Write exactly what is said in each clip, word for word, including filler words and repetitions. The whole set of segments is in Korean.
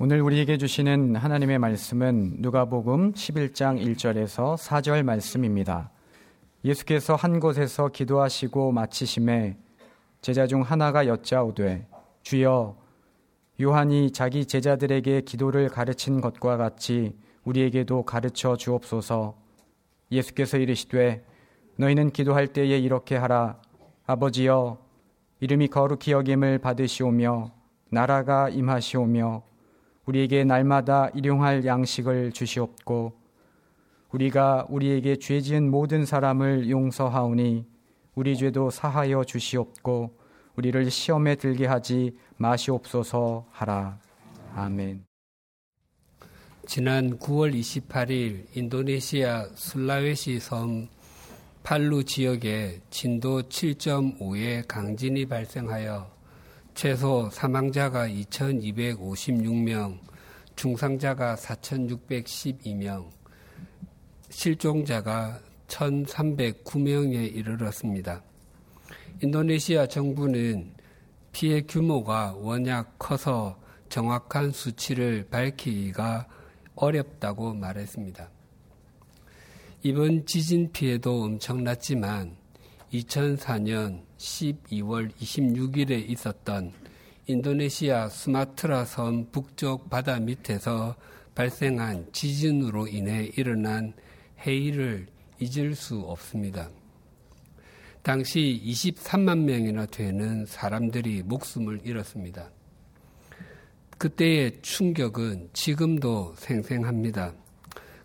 오늘 우리에게 주시는 하나님의 말씀은 누가복음 십일 장 일 절에서 사 절 말씀입니다. 예수께서 한 곳에서 기도하시고 마치심에 제자 중 하나가 여짜오되 주여, 요한이 자기 제자들에게 기도를 가르친 것과 같이 우리에게도 가르쳐 주옵소서. 예수께서 이르시되 너희는 기도할 때에 이렇게 하라. 아버지여, 이름이 거룩히 여김을 받으시오며 나라가 임하시오며 우리에게 날마다 일용할 양식을 주시옵고 우리가 우리에게 죄 지은 모든 사람을 용서하오니 우리 죄도 사하여 주시옵고 우리를 시험에 들게 하지 마시옵소서 하라. 아멘. 지난 구월 이십팔일 인도네시아 술라웨시 섬 팔루 지역에 진도 칠 점 오의 강진이 발생하여 최소 사망자가 이천이백오십육 명, 중상자가 사천육백십이 명, 실종자가 천삼백구 명에 이르렀습니다. 인도네시아 정부는 피해 규모가 워낙 커서 정확한 수치를 밝히기가 어렵다고 말했습니다. 이번 지진 피해도 엄청났지만 이천사년 십이월 이십육일에 있었던 인도네시아 수마트라 섬 북쪽 바다 밑에서 발생한 지진으로 인해 일어난 해일을 잊을 수 없습니다. 당시 이십삼만 명이나 되는 사람들이 목숨을 잃었습니다. 그때의 충격은 지금도 생생합니다.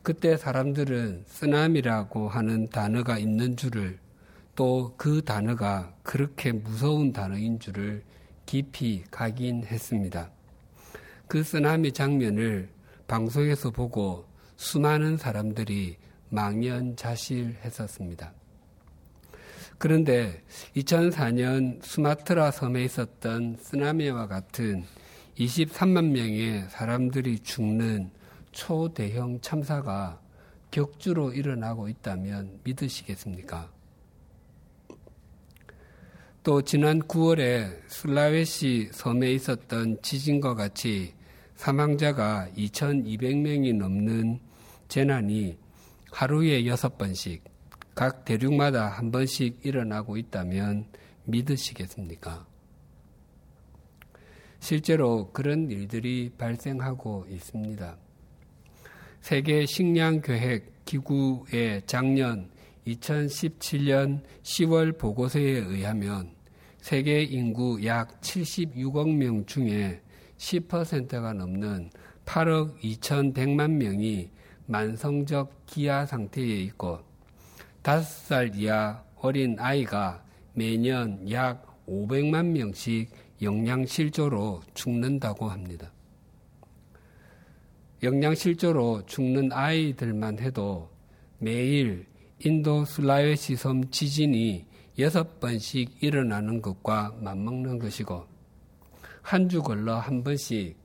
그때 사람들은 쓰나미라고 하는 단어가 있는 줄을, 또 그 단어가 그렇게 무서운 단어인 줄을 깊이 각인했습니다. 그 쓰나미 장면을 방송에서 보고 수많은 사람들이 망연자실했었습니다. 그런데 이천사년 수마트라 섬에 있었던 쓰나미와 같은 이십삼만 명의 사람들이 죽는 초대형 참사가 격주로 일어나고 있다면 믿으시겠습니까? 또 지난 구월에 술라웨시 섬에 있었던 지진과 같이 사망자가 이천이백 명이 넘는 재난이 하루에 여섯 번씩, 각 대륙마다 한 번씩 일어나고 있다면 믿으시겠습니까? 실제로 그런 일들이 발생하고 있습니다. 세계 식량계획기구의 작년 이천십칠년 시월 보고서에 의하면 세계 인구 약 칠십육억 명 중에 십 퍼센트가 넘는 팔억 이천백만 명이 만성적 기아 상태에 있고, 다섯 살 이하 어린 아이가 매년 약 오백만 명씩 영양실조로 죽는다고 합니다. 영양실조로 죽는 아이들만 해도 매일 인도 술라웨시 섬 지진이 여섯 번씩 일어나는 것과 맞먹는 것이고, 한 주 걸러 한 번씩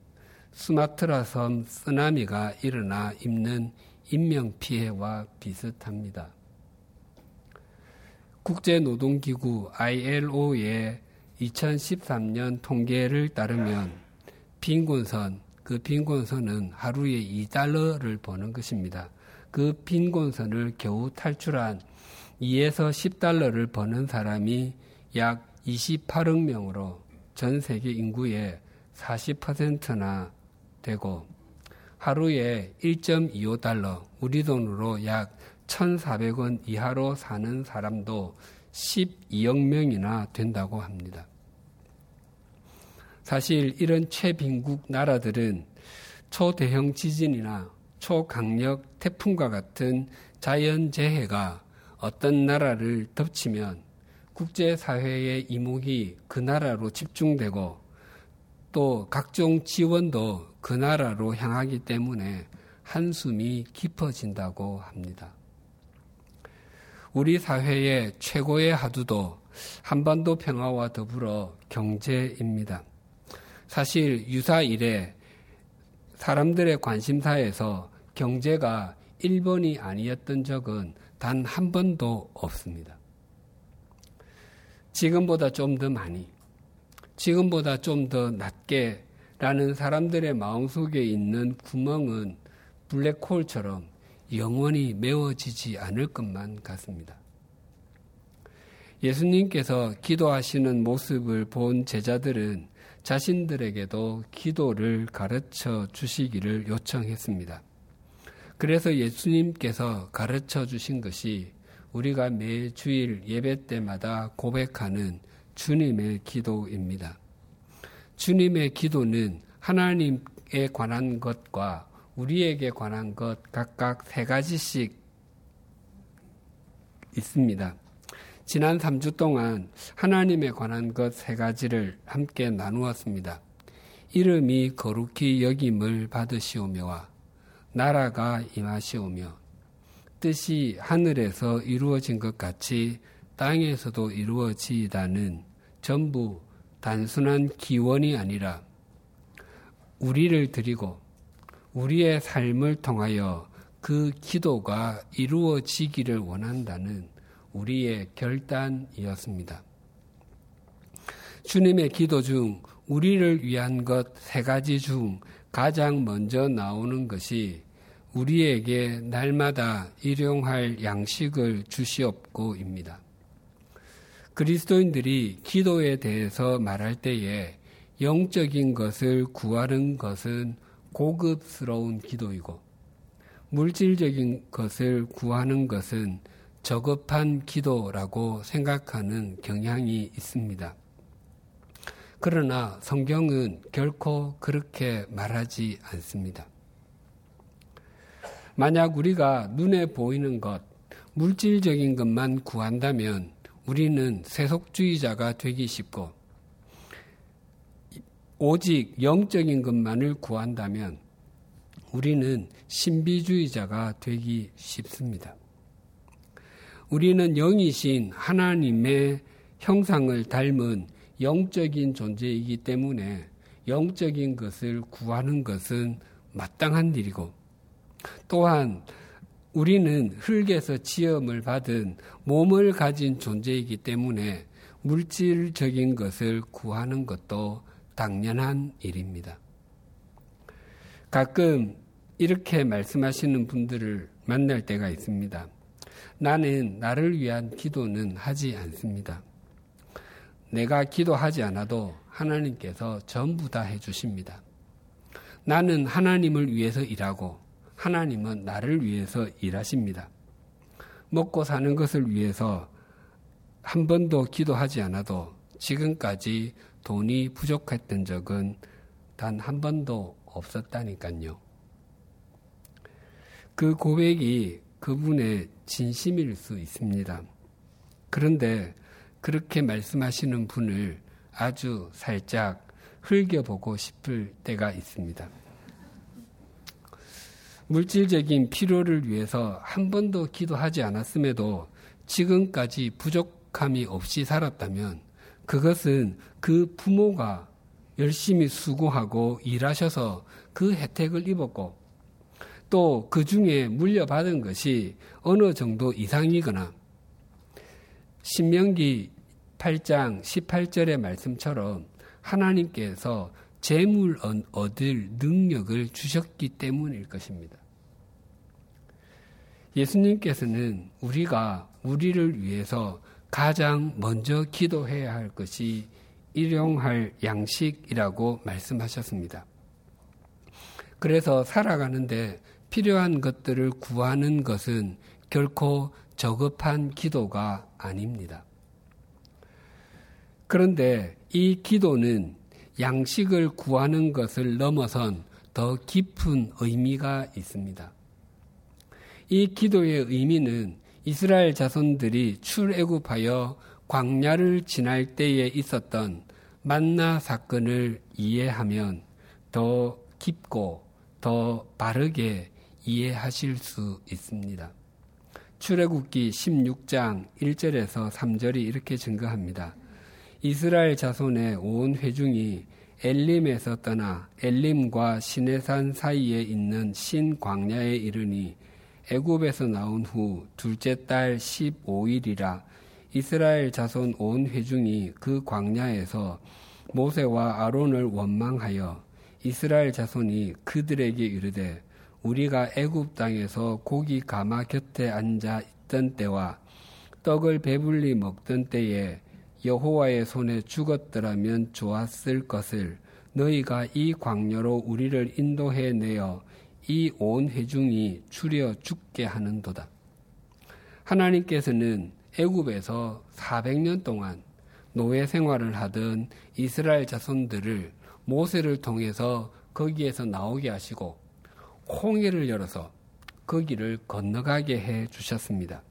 수마트라 섬 쓰나미가 일어나 입는 인명피해와 비슷합니다. 국제노동기구 아이엘오의 이천십삼년 통계를 따르면 빈곤선, 그 빈곤선은 하루에 이 달러를 버는 것입니다. 그 빈곤선을 겨우 탈출한 이에서 십 달러를 버는 사람이 약 이십팔억 명으로 전 세계 인구의 사십 퍼센트나 되고, 하루에 일 점 이오 달러, 우리 돈으로 약 천사백 원 이하로 사는 사람도 십이억 명이나 된다고 합니다. 사실 이런 최빈국 나라들은 초대형 지진이나 초강력 태풍과 같은 자연재해가 어떤 나라를 덮치면 국제사회의 이목이 그 나라로 집중되고, 또 각종 지원도 그 나라로 향하기 때문에 한숨이 깊어진다고 합니다. 우리 사회의 최고의 하두도 한반도 평화와 더불어 경제입니다. 사실 유사 이래 사람들의 관심사에서 경제가 일 번이 아니었던 적은 단 한 번도 없습니다. 지금보다 좀 더 많이, 지금보다 좀 더 낮게 라는 사람들의 마음속에 있는 구멍은 블랙홀처럼 영원히 메워지지 않을 것만 같습니다. 예수님께서 기도하시는 모습을 본 제자들은 자신들에게도 기도를 가르쳐 주시기를 요청했습니다. 그래서 예수님께서 가르쳐 주신 것이 우리가 매 주일 예배 때마다 고백하는 주님의 기도입니다. 주님의 기도는 하나님에 관한 것과 우리에게 관한 것 각각 세 가지씩 있습니다. 지난 삼 주 동안 하나님에 관한 것 세 가지를 함께 나누었습니다. 이름이 거룩히 여김을 받으시오며와 나라가 임하시오며 뜻이 하늘에서 이루어진 것 같이 땅에서도 이루어지이다는 전부 단순한 기원이 아니라 우리를 드리고 우리의 삶을 통하여 그 기도가 이루어지기를 원한다는 우리의 결단이었습니다. 주님의 기도 중 우리를 위한 것 세 가지 중 가장 먼저 나오는 것이 우리에게 날마다 일용할 양식을 주시옵고입니다. 그리스도인들이 기도에 대해서 말할 때에 영적인 것을 구하는 것은 고급스러운 기도이고 물질적인 것을 구하는 것은 저급한 기도라고 생각하는 경향이 있습니다. 그러나 성경은 결코 그렇게 말하지 않습니다. 만약 우리가 눈에 보이는 것, 물질적인 것만 구한다면 우리는 세속주의자가 되기 쉽고 오직 영적인 것만을 구한다면 우리는 신비주의자가 되기 쉽습니다. 우리는 영이신 하나님의 형상을 닮은 영적인 존재이기 때문에 영적인 것을 구하는 것은 마땅한 일이고 또한 우리는 흙에서 지음을 받은 몸을 가진 존재이기 때문에 물질적인 것을 구하는 것도 당연한 일입니다. 가끔 이렇게 말씀하시는 분들을 만날 때가 있습니다. 나는 나를 위한 기도는 하지 않습니다. 내가 기도하지 않아도 하나님께서 전부 다 해주십니다. 나는 하나님을 위해서 일하고 하나님은 나를 위해서 일하십니다. 먹고 사는 것을 위해서 한 번도 기도하지 않아도 지금까지 돈이 부족했던 적은 단 한 번도 없었다니까요. 그 고백이 그분의 진심일 수 있습니다. 그런데 그렇게 말씀하시는 분을 아주 살짝 흘겨보고 싶을 때가 있습니다. 물질적인 필요를 위해서 한 번도 기도하지 않았음에도 지금까지 부족함이 없이 살았다면 그것은 그 부모가 열심히 수고하고 일하셔서 그 혜택을 입었고 또 그 중에 물려받은 것이 어느 정도 이상이거나 신명기 팔 장 십팔 절의 말씀처럼 하나님께서 재물 얻을 능력을 주셨기 때문일 것입니다. 예수님께서는 우리가 우리를 위해서 가장 먼저 기도해야 할 것이 일용할 양식이라고 말씀하셨습니다. 그래서 살아가는데 필요한 것들을 구하는 것은 결코 저급한 기도가 아닙니다. 그런데 이 기도는 양식을 구하는 것을 넘어선 더 깊은 의미가 있습니다. 이 기도의 의미는 이스라엘 자손들이 출애굽하여 광야를 지날 때에 있었던 만나 사건을 이해하면 더 깊고 더 바르게 이해하실 수 있습니다. 출애굽기 십육 장 일 절에서 삼 절이 이렇게 증거합니다. 이스라엘 자손의 온 회중이 엘림에서 떠나 엘림과 시내산 사이에 있는 신 광야에 이르니 애굽에서 나온 후 둘째 달 십오 일이라 이스라엘 자손 온 회중이 그 광야에서 모세와 아론을 원망하여 이스라엘 자손이 그들에게 이르되 우리가 애굽 땅에서 고기 가마 곁에 앉아 있던 때와 떡을 배불리 먹던 때에 여호와의 손에 죽었더라면 좋았을 것을 너희가 이 광야로 우리를 인도해 내어 이 온 회중이 추려 죽게 하는도다. 하나님께서는 애굽에서 사백 년 동안 노예 생활을 하던 이스라엘 자손들을 모세를 통해서 거기에서 나오게 하시고 홍해를 열어서 거기를 건너가게 해 주셨습니다.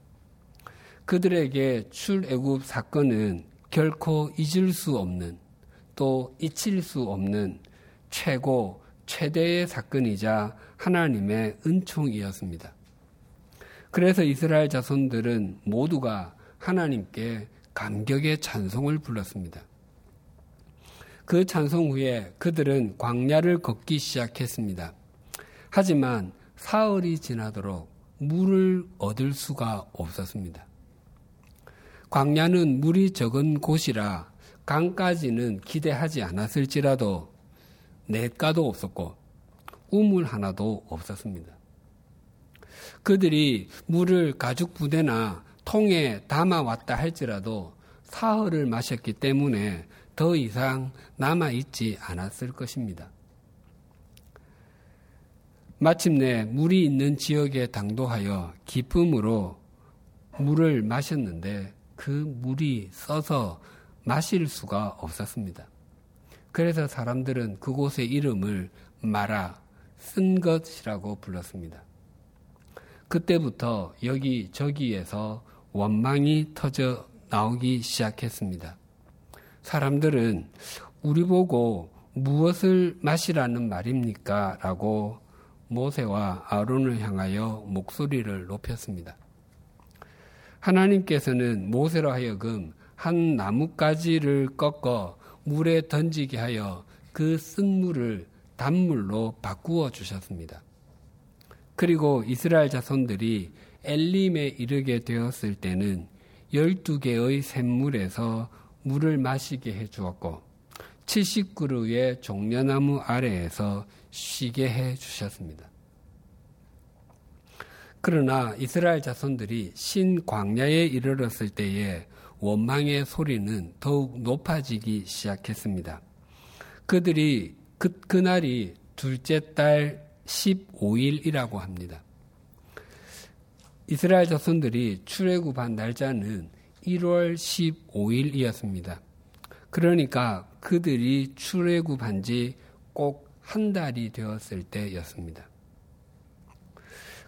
그들에게 출애굽 사건은 결코 잊을 수 없는 또 잊힐 수 없는 최고 최대의 사건이자 하나님의 은총이었습니다. 그래서 이스라엘 자손들은 모두가 하나님께 감격의 찬송을 불렀습니다. 그 찬송 후에 그들은 광야를 걷기 시작했습니다. 하지만 사흘이 지나도록 물을 얻을 수가 없었습니다. 광야는 물이 적은 곳이라 강까지는 기대하지 않았을지라도 냇가도 없었고 우물 하나도 없었습니다. 그들이 물을 가죽 부대나 통에 담아왔다 할지라도 사흘을 마셨기 때문에 더 이상 남아있지 않았을 것입니다. 마침내 물이 있는 지역에 당도하여 기쁨으로 물을 마셨는데 그 물이 써서 마실 수가 없었습니다. 그래서 사람들은 그곳의 이름을 마라, 쓴 것이라고 불렀습니다. 그때부터 여기저기에서 원망이 터져 나오기 시작했습니다. 사람들은 우리 보고 무엇을 마시라는 말입니까? 라고 모세와 아론을 향하여 목소리를 높였습니다. 하나님께서는 모세로 하여금 한 나뭇가지를 꺾어 물에 던지게 하여 그 쓴물을 단물로 바꾸어 주셨습니다. 그리고 이스라엘 자손들이 엘림에 이르게 되었을 때는 열두 개의 샘물에서 물을 마시게 해 주었고 칠십 그루의 종려나무 아래에서 쉬게 해 주셨습니다. 그러나 이스라엘 자손들이 신광야에 이르렀을 때에 원망의 소리는 더욱 높아지기 시작했습니다. 그들이 그, 그날이 둘째 달 십오 일이라고 합니다. 이스라엘 자손들이 출애굽한 날짜는 일월 십오일이었습니다. 그러니까 그들이 출애굽한 지 꼭 한 달이 되었을 때였습니다.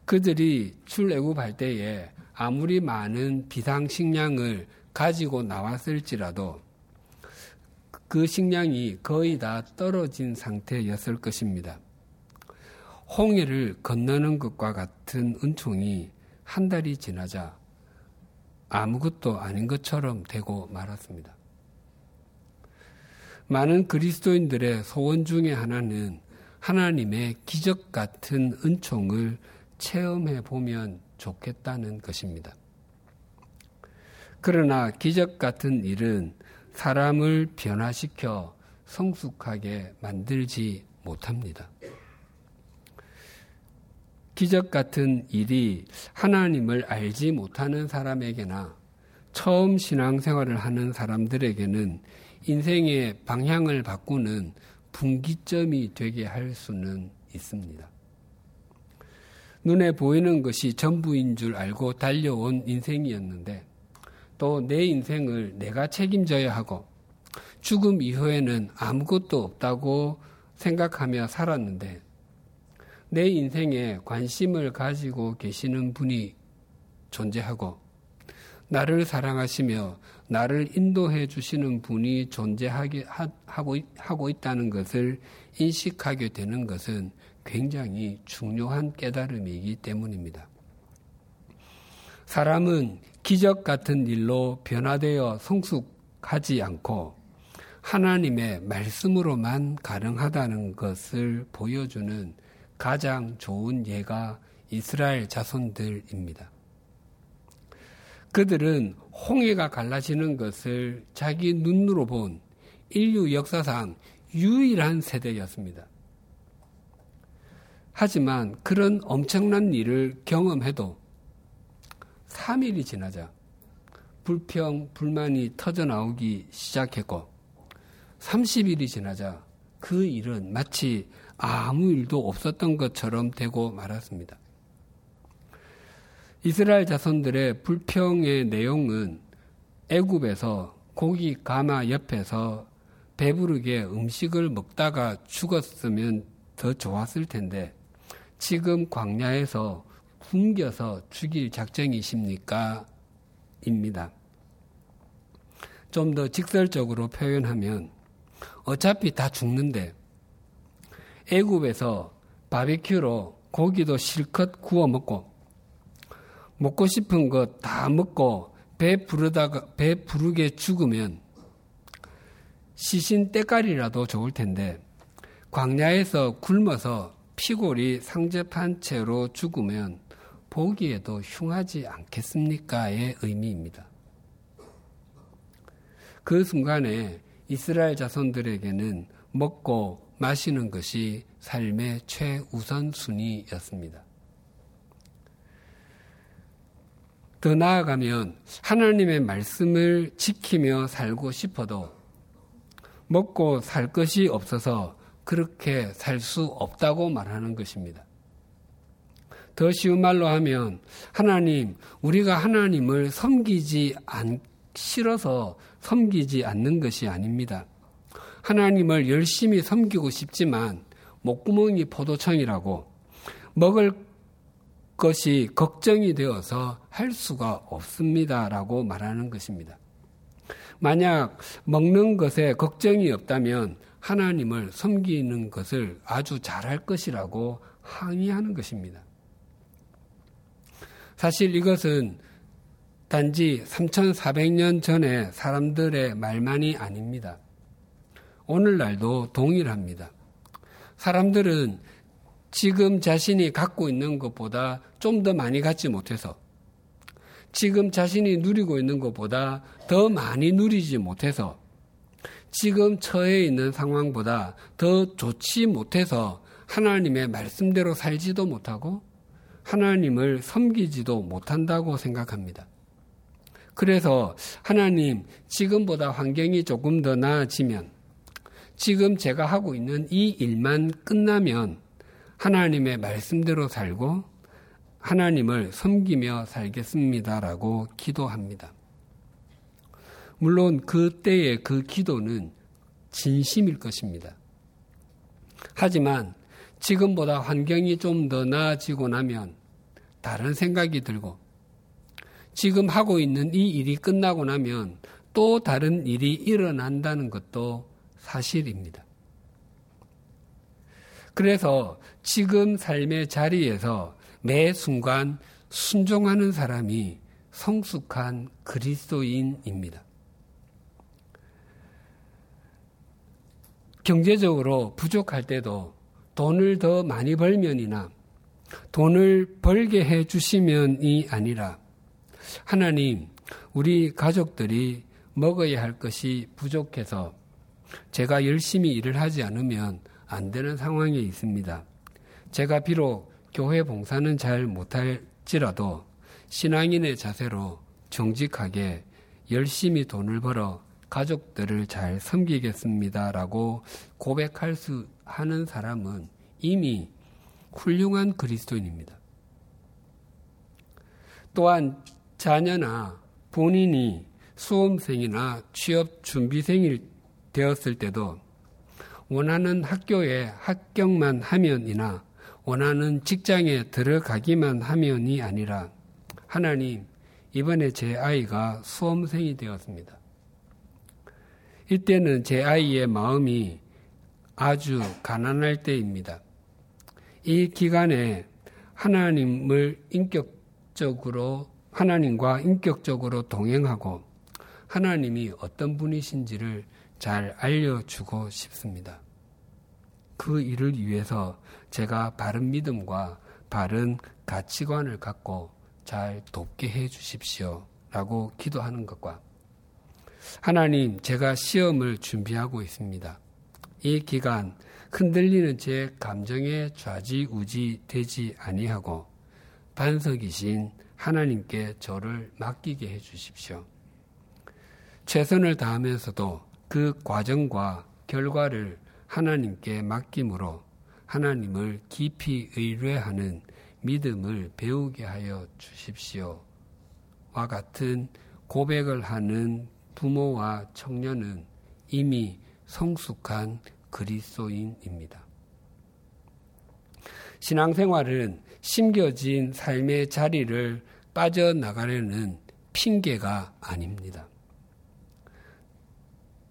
그들이 출애굽할 때에 아무리 많은 비상식량을 가지고 나왔을지라도 그 식량이 거의 다 떨어진 상태였을 것입니다. 홍해를 건너는 것과 같은 은총이 한 달이 지나자 아무것도 아닌 것처럼 되고 말았습니다. 많은 그리스도인들의 소원 중에 하나는 하나님의 기적 같은 은총을 체험해 보면 좋겠다는 것입니다. 그러나 기적 같은 일은 사람을 변화시켜 성숙하게 만들지 못합니다. 기적 같은 일이 하나님을 알지 못하는 사람에게나 처음 신앙생활을 하는 사람들에게는 인생의 방향을 바꾸는 분기점이 되게 할 수는 있습니다. 눈에 보이는 것이 전부인 줄 알고 달려온 인생이었는데 또 내 인생을 내가 책임져야 하고 죽음 이후에는 아무것도 없다고 생각하며 살았는데 내 인생에 관심을 가지고 계시는 분이 존재하고 나를 사랑하시며 나를 인도해 주시는 분이 존재하게 하고, 하고 있다는 것을 인식하게 되는 것은 굉장히 중요한 깨달음이기 때문입니다. 사람은 기적 같은 일로 변화되어 성숙하지 않고 하나님의 말씀으로만 가능하다는 것을 보여주는 가장 좋은 예가 이스라엘 자손들입니다. 그들은 홍해가 갈라지는 것을 자기 눈으로 본 인류 역사상 유일한 세대였습니다. 하지만 그런 엄청난 일을 경험해도 삼 일이 지나자 불평, 불만이 터져나오기 시작했고 삼십 일이 지나자 그 일은 마치 아무 일도 없었던 것처럼 되고 말았습니다. 이스라엘 자손들의 불평의 내용은 애굽에서 고기 가마 옆에서 배부르게 음식을 먹다가 죽었으면 더 좋았을 텐데 지금 광야에서 굶겨서 죽일 작정이십니까? 입니다. 좀 더 직설적으로 표현하면 어차피 다 죽는데 애굽에서 바비큐로 고기도 실컷 구워 먹고 먹고 싶은 것 다 먹고 배 부르다가 배 부르게 죽으면 시신 때깔이라도 좋을 텐데 광야에서 굶어서 피골이 상접한 채로 죽으면 보기에도 흉하지 않겠습니까의 의미입니다. 그 순간에 이스라엘 자손들에게는 먹고 마시는 것이 삶의 최우선순위였습니다. 더 나아가면 하나님의 말씀을 지키며 살고 싶어도 먹고 살 것이 없어서 그렇게 살 수 없다고 말하는 것입니다. 더 쉬운 말로 하면 하나님, 우리가 하나님을 섬기지 않, 싫어서 섬기지 않는 것이 아닙니다. 하나님을 열심히 섬기고 싶지만 목구멍이 포도청이라고 먹을 것이 걱정이 되어서 할 수가 없습니다라고 말하는 것입니다. 만약 먹는 것에 걱정이 없다면 하나님을 섬기는 것을 아주 잘할 것이라고 항의하는 것입니다. 사실 이것은 단지 삼천사백 년 전의 사람들의 말만이 아닙니다. 오늘날도 동일합니다. 사람들은 지금 자신이 갖고 있는 것보다 좀 더 많이 갖지 못해서, 지금 자신이 누리고 있는 것보다 더 많이 누리지 못해서, 지금 처해 있는 상황보다 더 좋지 못해서 하나님의 말씀대로 살지도 못하고 하나님을 섬기지도 못한다고 생각합니다. 그래서 하나님, 지금보다 환경이 조금 더 나아지면, 지금 제가 하고 있는 이 일만 끝나면 하나님의 말씀대로 살고 하나님을 섬기며 살겠습니다라고 기도합니다. 물론 그때의 그 기도는 진심일 것입니다. 하지만 지금보다 환경이 좀 더 나아지고 나면 다른 생각이 들고, 지금 하고 있는 이 일이 끝나고 나면 또 다른 일이 일어난다는 것도 사실입니다. 그래서 지금 삶의 자리에서 매 순간 순종하는 사람이 성숙한 그리스도인입니다. 경제적으로 부족할 때도 돈을 더 많이 벌면이나 돈을 벌게 해 주시면이 아니라, 하나님, 우리 가족들이 먹어야 할 것이 부족해서 제가 열심히 일을 하지 않으면 안 되는 상황에 있습니다. 제가 비록 교회 봉사는 잘 못할지라도 신앙인의 자세로 정직하게 열심히 돈을 벌어 가족들을 잘 섬기겠습니다라고 고백할 수 하는 사람은 이미 훌륭한 그리스도인입니다. 또한 자녀나 본인이 수험생이나 취업 준비생이 되었을 때도 원하는 학교에 합격만 하면이나 원하는 직장에 들어가기만 하면이 아니라, 하나님, 이번에 제 아이가 수험생이 되었습니다. 이때는 제 아이의 마음이 아주 가난할 때입니다. 이 기간에 하나님을 인격적으로 하나님과 인격적으로 동행하고 하나님이 어떤 분이신지를 잘 알려주고 싶습니다. 그 일을 위해서 제가 바른 믿음과 바른 가치관을 갖고 잘 돕게 해 주십시오 라고 기도하는 것과, 하나님, 제가 시험을 준비하고 있습니다. 이 기간 흔들리는 제 감정에 좌지우지 되지 아니하고 반석이신 하나님께 저를 맡기게 해주십시오. 최선을 다하면서도 그 과정과 결과를 하나님께 맡김으로 하나님을 깊이 의뢰하는 믿음을 배우게 하여 주십시오. 와 같은 고백을 하는 부모와 청년은 이미 성숙한 그리스도인입니다. 신앙생활은 심겨진 삶의 자리를 빠져나가려는 핑계가 아닙니다.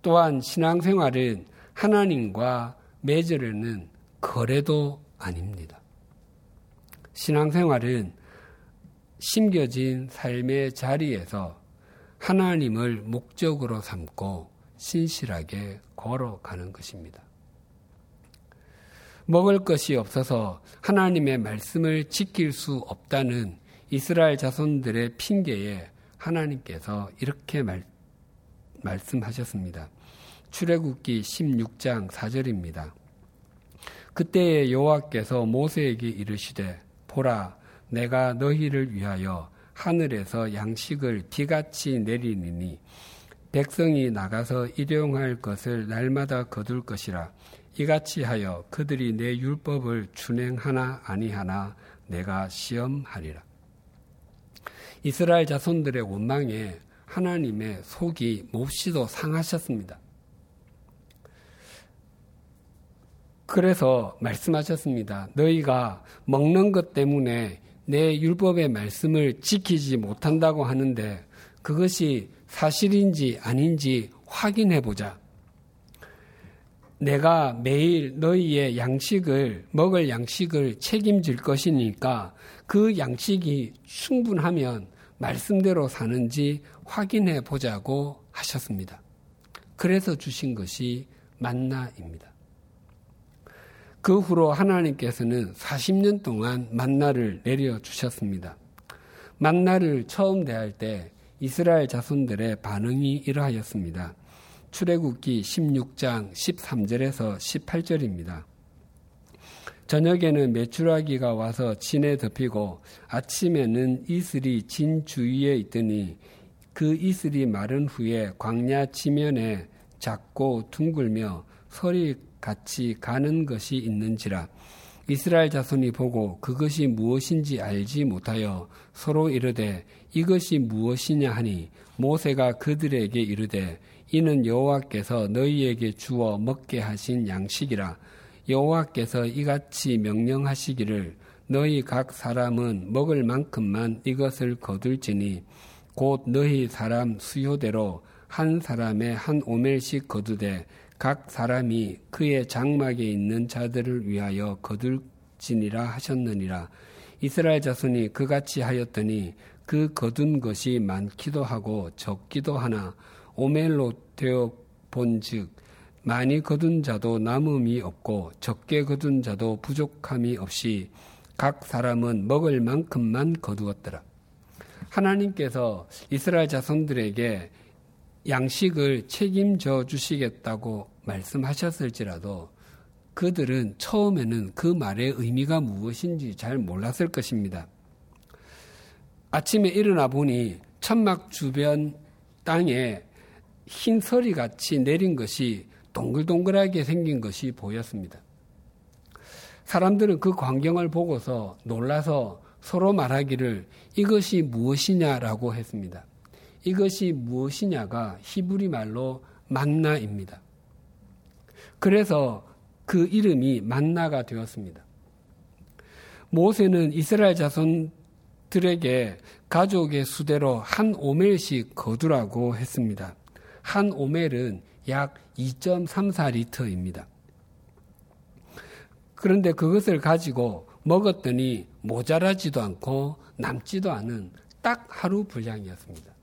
또한 신앙생활은 하나님과 맺으려는 거래도 아닙니다. 신앙생활은 심겨진 삶의 자리에서 하나님을 목적으로 삼고 신실하게 걸어가는 것입니다. 먹을 것이 없어서 하나님의 말씀을 지킬 수 없다는 이스라엘 자손들의 핑계에 하나님께서 이렇게 말, 말씀하셨습니다. 출애굽기 십육 장 사 절입니다. 그때에 여호와께서 모세에게 이르시되 보라 내가 너희를 위하여 하늘에서 양식을 비같이 내리니 백성이 나가서 일용할 것을 날마다 거둘 것이라 이같이 하여 그들이 내 율법을 준행하나 아니하나 내가 시험하리라. 이스라엘 자손들의 원망에 하나님의 속이 몹시도 상하셨습니다. 그래서 말씀하셨습니다. 너희가 먹는 것 때문에 내 율법의 말씀을 지키지 못한다고 하는데 그것이 사실인지 아닌지 확인해보자. 내가 매일 너희의 양식을 먹을 양식을 책임질 것이니까 그 양식이 충분하면 말씀대로 사는지 확인해 보자고 하셨습니다. 그래서 주신 것이 만나입니다. 그 후로 하나님께서는 사십 년 동안 만나를 내려주셨습니다. 만나를 처음 대할 때 이스라엘 자손들의 반응이 이러하였습니다. 출애굽기 십육 장 십삼 절에서 십팔 절입니다. 저녁에는 메추라기가 와서 진에 덮이고 아침에는 이슬이 진 주위에 있더니 그 이슬이 마른 후에 광야 지면에 작고 둥글며 서리같이 가는 것이 있는지라. 이스라엘 자손이 보고 그것이 무엇인지 알지 못하여 서로 이르되 이것이 무엇이냐 하니 모세가 그들에게 이르되 이는 여호와께서 너희에게 주어 먹게 하신 양식이라. 여호와께서 이같이 명령하시기를 너희 각 사람은 먹을 만큼만 이것을 거둘지니 곧 너희 사람 수요대로 한 사람의 한 오멜씩 거두되 각 사람이 그의 장막에 있는 자들을 위하여 거둘지니라 하셨느니라. 이스라엘 자손이 그같이 하였더니 그 거둔 것이 많기도 하고 적기도 하나 오멜로 되어 본즉 많이 거둔 자도 남음이 없고 적게 거둔 자도 부족함이 없이 각 사람은 먹을 만큼만 거두었더라. 하나님께서 이스라엘 자손들에게 양식을 책임져 주시겠다고 말씀하셨을지라도 그들은 처음에는 그 말의 의미가 무엇인지 잘 몰랐을 것입니다. 아침에 일어나 보니 천막 주변 땅에 흰 서리같이 내린 것이 동글동글하게 생긴 것이 보였습니다. 사람들은 그 광경을 보고서 놀라서 서로 말하기를 이것이 무엇이냐라고 했습니다. 이것이 무엇이냐가 히브리 말로 만나입니다. 그래서 그 이름이 만나가 되었습니다. 모세는 이스라엘 자손들에게 가족의 수대로 한 오멜씩 거두라고 했습니다. 한 오멜은 약 이 점 삼사 리터입니다. 그런데 그것을 가지고 먹었더니 모자라지도 않고 남지도 않은 딱 하루 분량이었습니다.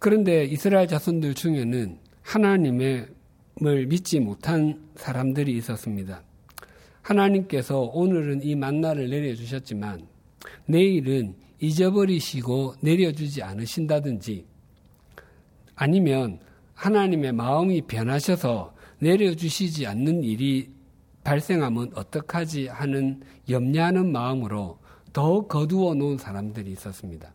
그런데 이스라엘 자손들 중에는 하나님을 믿지 못한 사람들이 있었습니다. 하나님께서 오늘은 이 만나를 내려주셨지만 내일은 잊어버리시고 내려주지 않으신다든지 아니면 하나님의 마음이 변하셔서 내려주시지 않는 일이 발생하면 어떡하지 하는 염려하는 마음으로 더 거두어 놓은 사람들이 있었습니다.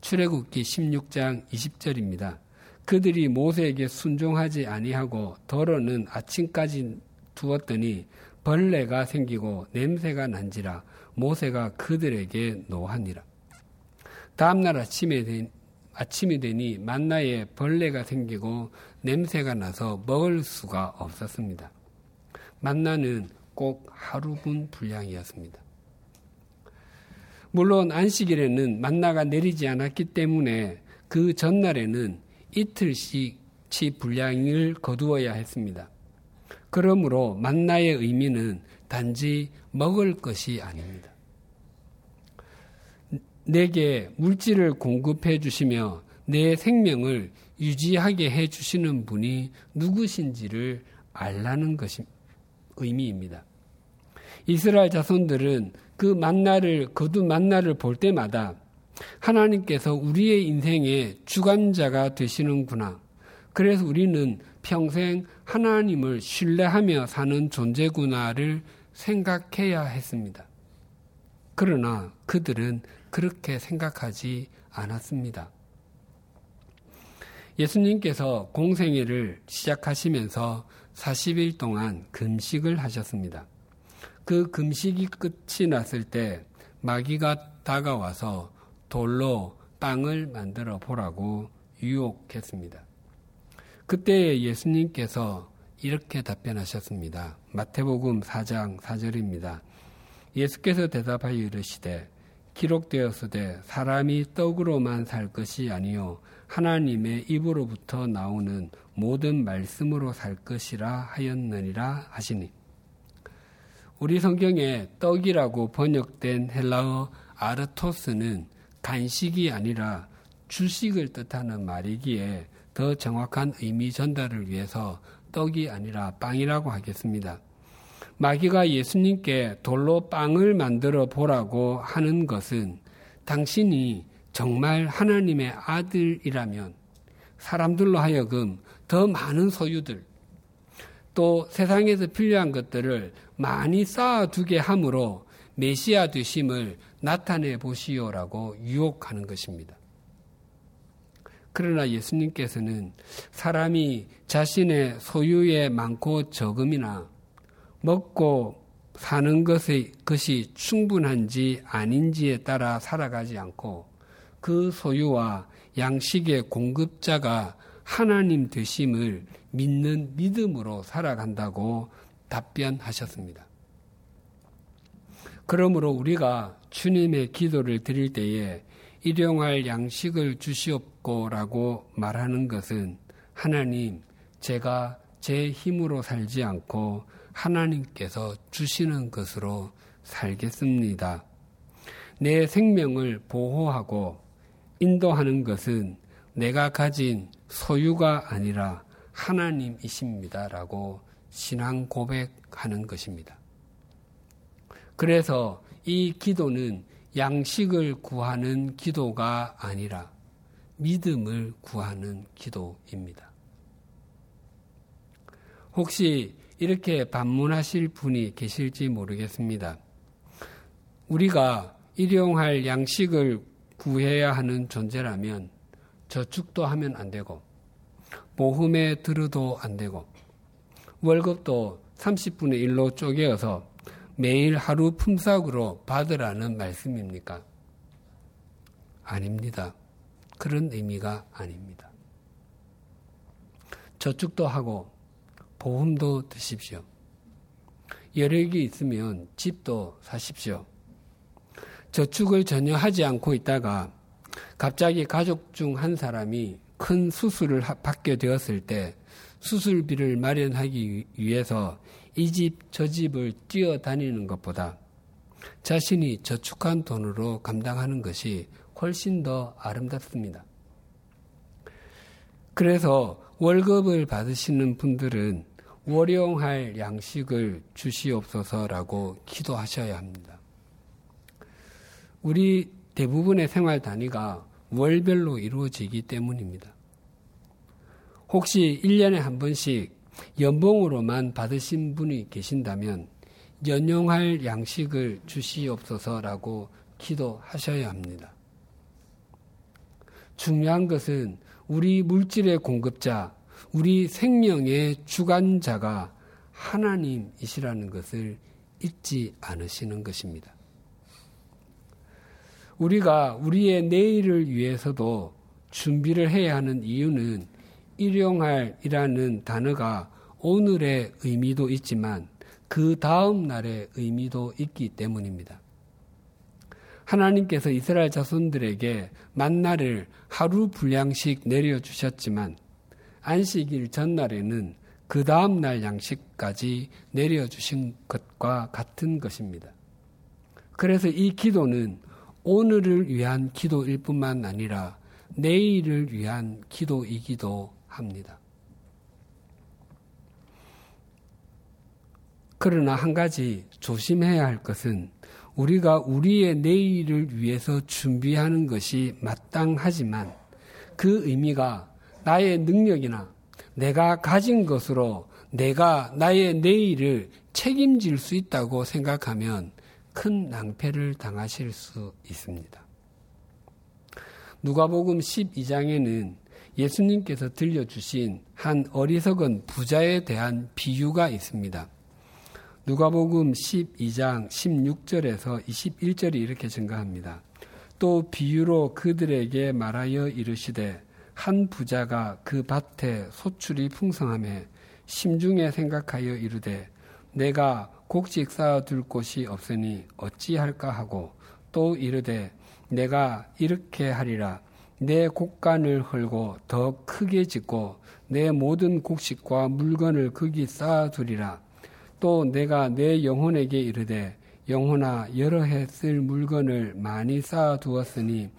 출애굽기 십육 장 이십 절입니다. 그들이 모세에게 순종하지 아니하고 더러는 아침까지 두었더니 벌레가 생기고 냄새가 난지라 모세가 그들에게 노하니라. 다음날 아침에 된, 아침이 되니 만나에 벌레가 생기고 냄새가 나서 먹을 수가 없었습니다. 만나는 꼭 하루분 분량이었습니다. 물론 안식일에는 만나가 내리지 않았기 때문에 그 전날에는 이틀씩 치 분량을 거두어야 했습니다. 그러므로 만나의 의미는 단지 먹을 것이 아닙니다. 내게 물질을 공급해 주시며 내 생명을 유지하게 해 주시는 분이 누구신지를 알라는 것이 의미입니다. 이스라엘 자손들은 그 만나를 거둔 만나를 볼 때마다 하나님께서 우리의 인생의 주관자가 되시는구나. 그래서 우리는 평생 하나님을 신뢰하며 사는 존재구나를 생각해야 했습니다. 그러나 그들은 그렇게 생각하지 않았습니다. 예수님께서 공생애를 시작하시면서 사십 일 동안 금식을 하셨습니다. 그 금식이 끝이 났을 때 마귀가 다가와서 돌로 땅을 만들어 보라고 유혹했습니다. 그때 예수님께서 이렇게 답변하셨습니다. 마태복음 사 장 사 절입니다. 예수께서 대답하여 이르시되 기록되었으되 사람이 떡으로만 살 것이 아니요 하나님의 입으로부터 나오는 모든 말씀으로 살 것이라 하였느니라 하시니. 우리 성경에 떡이라고 번역된 헬라어 아르토스는 간식이 아니라 주식을 뜻하는 말이기에 더 정확한 의미 전달을 위해서 떡이 아니라 빵이라고 하겠습니다. 마귀가 예수님께 돌로 빵을 만들어 보라고 하는 것은 당신이 정말 하나님의 아들이라면 사람들로 하여금 더 많은 소유들 또 세상에서 필요한 것들을 많이 쌓아두게 함으로 메시아 되심을 나타내 보시오라고 유혹하는 것입니다. 그러나 예수님께서는 사람이 자신의 소유의 많고 적음이나 먹고 사는 것의, 것이 충분한지 아닌지에 따라 살아가지 않고 그 소유와 양식의 공급자가 하나님 되심을 믿는 믿음으로 살아간다고 답변하셨습니다. 그러므로 우리가 주님의 기도를 드릴 때에 일용할 양식을 주시옵고라고 말하는 것은 하나님, 제가 제 힘으로 살지 않고 하나님께서 주시는 것으로 살겠습니다. 내 생명을 보호하고 인도하는 것은 내가 가진 소유가 아니라 하나님이십니다라고 신앙 고백하는 것입니다. 그래서 이 기도는 양식을 구하는 기도가 아니라 믿음을 구하는 기도입니다. 혹시 이렇게 반문하실 분이 계실지 모르겠습니다. 우리가 일용할 양식을 구해야 하는 존재라면 저축도 하면 안 되고 모험에 들어도 안 되고 월급도 삼십 분의 일로 쪼개어서 매일 하루 품삯으로 받으라는 말씀입니까? 아닙니다. 그런 의미가 아닙니다. 저축도 하고 보험도 드십시오. 여력이 있으면 집도 사십시오. 저축을 전혀 하지 않고 있다가 갑자기 가족 중 한 사람이 큰 수술을 받게 되었을 때 수술비를 마련하기 위해서 이 집 저 집을 뛰어다니는 것보다 자신이 저축한 돈으로 감당하는 것이 훨씬 더 아름답습니다. 그래서 월급을 받으시는 분들은 월용할 양식을 주시옵소서라고 기도하셔야 합니다. 우리 대부분의 생활 단위가 월별로 이루어지기 때문입니다. 혹시 일 년에 한 번씩 연봉으로만 받으신 분이 계신다면 연용할 양식을 주시옵소서라고 기도하셔야 합니다. 중요한 것은 우리 물질의 공급자, 우리 생명의 주관자가 하나님이시라는 것을 잊지 않으시는 것입니다. 우리가 우리의 내일을 위해서도 준비를 해야 하는 이유는 일용할이라는 단어가 오늘의 의미도 있지만 그 다음 날의 의미도 있기 때문입니다. 하나님께서 이스라엘 자손들에게 만나를 하루 분량씩 내려주셨지만 안식일 전날에는 그 다음 날 양식까지 내려주신 것과 같은 것입니다. 그래서 이 기도는 오늘을 위한 기도일 뿐만 아니라 내일을 위한 기도이기도 합니다. 그러나 한 가지 조심해야 할 것은 우리가 우리의 내일을 위해서 준비하는 것이 마땅하지만 그 의미가 나의 능력이나 내가 가진 것으로 내가 나의 내일을 책임질 수 있다고 생각하면 큰 낭패를 당하실 수 있습니다. 누가복음 십이 장에는 예수님께서 들려주신 한 어리석은 부자에 대한 비유가 있습니다. 누가복음 십이 장 십육 절에서 이십일 절이 이렇게 증가합니다. 또 비유로 그들에게 말하여 이르시되 한 부자가 그 밭에 소출이 풍성하며 심중에 생각하여 이르되 내가 곡식 쌓아둘 곳이 없으니 어찌할까 하고 또 이르되 내가 이렇게 하리라 내 곡간을 헐고 더 크게 짓고 내 모든 곡식과 물건을 거기 쌓아두리라 또 내가 내 영혼에게 이르되 영혼아 여러 해 쓸 물건을 많이 쌓아두었으니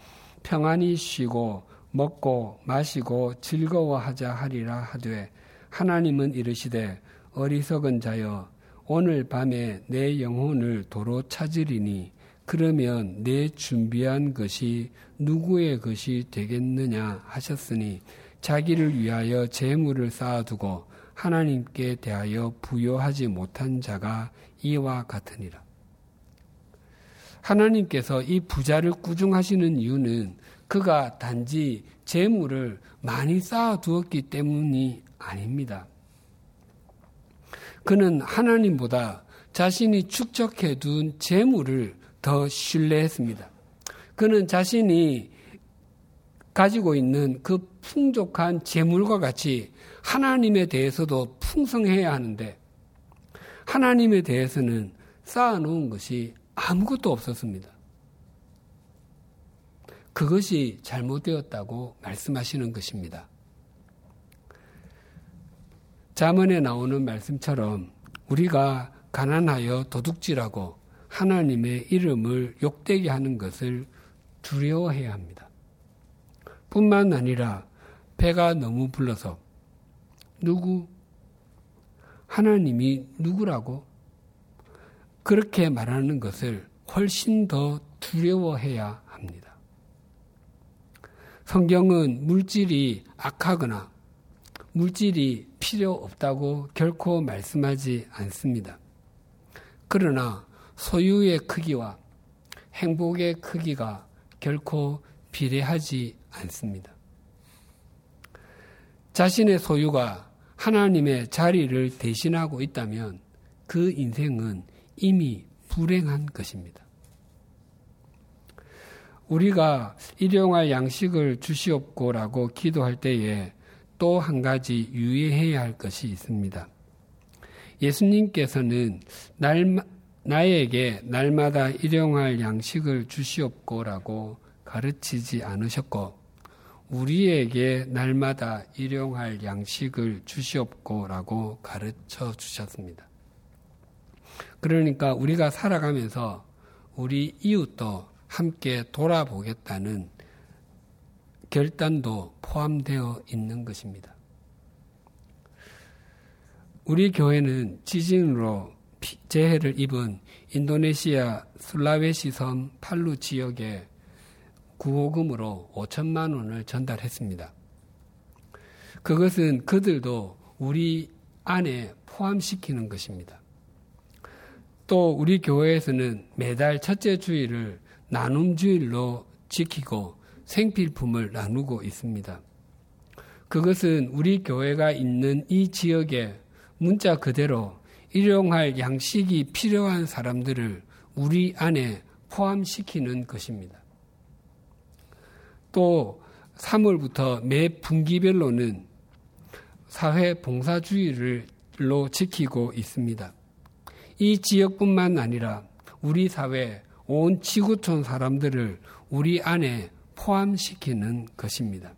평안히 쉬고 먹고 마시고 즐거워하자 하리라 하되 하나님은 이르시되 어리석은 자여 오늘 밤에 내 영혼을 도로 찾으리니 그러면 내 준비한 것이 누구의 것이 되겠느냐 하셨으니 자기를 위하여 재물을 쌓아두고 하나님께 대하여 부요하지 못한 자가 이와 같으니라. 하나님께서 이 부자를 꾸중하시는 이유는 그가 단지 재물을 많이 쌓아두었기 때문이 아닙니다. 그는 하나님보다 자신이 축적해둔 재물을 더 신뢰했습니다. 그는 자신이 가지고 있는 그 풍족한 재물과 같이 하나님에 대해서도 풍성해야 하는데 하나님에 대해서는 쌓아놓은 것이 아무것도 없었습니다. 그것이 잘못되었다고 말씀하시는 것입니다. 잠언에 나오는 말씀처럼 우리가 가난하여 도둑질하고 하나님의 이름을 욕되게 하는 것을 두려워해야 합니다. 뿐만 아니라 배가 너무 불러서 누구? 하나님이 누구라고? 그렇게 말하는 것을 훨씬 더 두려워해야 합니다. 성경은 물질이 악하거나 물질이 필요 없다고 결코 말씀하지 않습니다. 그러나 소유의 크기와 행복의 크기가 결코 비례하지 않습니다. 자신의 소유가 하나님의 자리를 대신하고 있다면 그 인생은 이미 불행한 것입니다. 우리가 일용할 양식을 주시옵고라고 기도할 때에 또 한 가지 유의해야 할 것이 있습니다. 예수님께서는 날 나에게 날마다 일용할 양식을 주시옵고라고 가르치지 않으셨고 우리에게 날마다 일용할 양식을 주시옵고라고 가르쳐 주셨습니다. 그러니까 우리가 살아가면서 우리 이웃도 함께 돌아보겠다는 결단도 포함되어 있는 것입니다. 우리 교회는 지진으로 재해를 입은 인도네시아 술라웨시 섬 팔루 지역에 구호금으로 오천만 원을 전달했습니다. 그것은 그들도 우리 안에 포함시키는 것입니다. 또 우리 교회에서는 매달 첫째 주일을 나눔 주일로 지키고 생필품을 나누고 있습니다. 그것은 우리 교회가 있는 이 지역에 문자 그대로 일용할 양식이 필요한 사람들을 우리 안에 포함시키는 것입니다. 또 삼월부터 매 분기별로는 사회 봉사주의를로 지키고 있습니다. 이 지역뿐만 아니라 우리 사회 온 지구촌 사람들을 우리 안에 포함시키는 것입니다.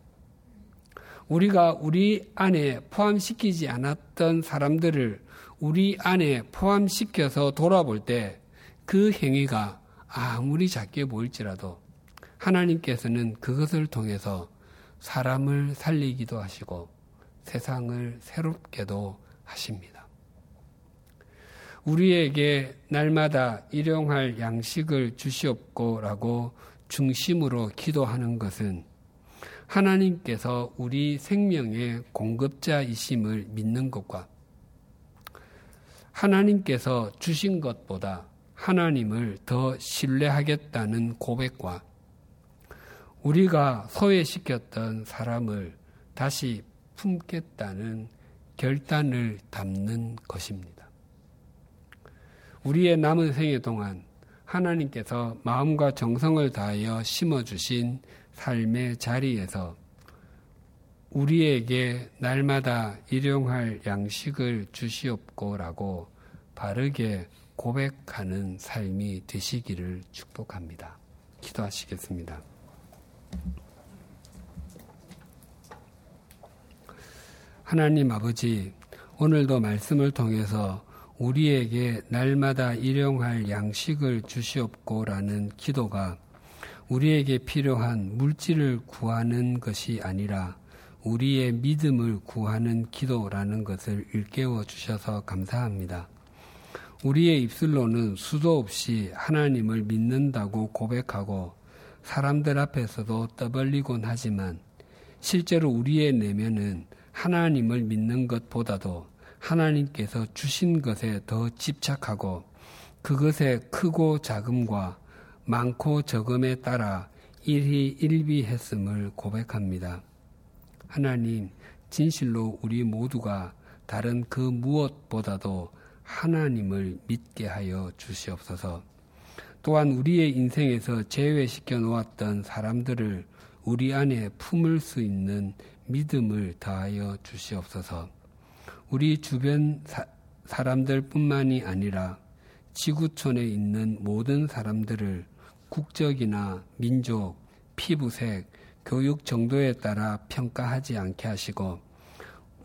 우리가 우리 안에 포함시키지 않았던 사람들을 우리 안에 포함시켜서 돌아볼 때 그 행위가 아무리 작게 보일지라도 하나님께서는 그것을 통해서 사람을 살리기도 하시고 세상을 새롭게도 하십니다. 우리에게 날마다 일용할 양식을 주시옵고라고 중심으로 기도하는 것은 하나님께서 우리 생명의 공급자이심을 믿는 것과 하나님께서 주신 것보다 하나님을 더 신뢰하겠다는 고백과 우리가 소외시켰던 사람을 다시 품겠다는 결단을 담는 것입니다. 우리의 남은 생애 동안 하나님께서 마음과 정성을 다하여 심어주신 삶의 자리에서 우리에게 날마다 일용할 양식을 주시옵고라고 바르게 고백하는 삶이 되시기를 축복합니다. 기도하시겠습니다. 하나님 아버지, 오늘도 말씀을 통해서 우리에게 날마다 일용할 양식을 주시옵고라는 기도가 우리에게 필요한 물질을 구하는 것이 아니라 우리의 믿음을 구하는 기도라는 것을 일깨워 주셔서 감사합니다. 우리의 입술로는 수도 없이 하나님을 믿는다고 고백하고 사람들 앞에서도 떠벌리곤 하지만 실제로 우리의 내면은 하나님을 믿는 것보다도 하나님께서 주신 것에 더 집착하고 그것의 크고 작음과 많고 적음에 따라 일희일비했음을 고백합니다. 하나님, 진실로 우리 모두가 다른 그 무엇보다도 하나님을 믿게 하여 주시옵소서. 또한 우리의 인생에서 제외시켜 놓았던 사람들을 우리 안에 품을 수 있는 믿음을 다하여 주시옵소서. 우리 주변 사, 사람들뿐만이 아니라 지구촌에 있는 모든 사람들을 국적이나 민족, 피부색, 교육 정도에 따라 평가하지 않게 하시고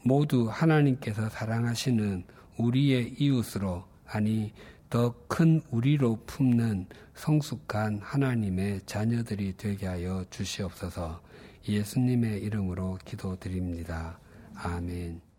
모두 하나님께서 사랑하시는 우리의 이웃으로, 아니 더 큰 우리로 품는 성숙한 하나님의 자녀들이 되게 하여 주시옵소서. 예수님의 이름으로 기도드립니다. 아멘.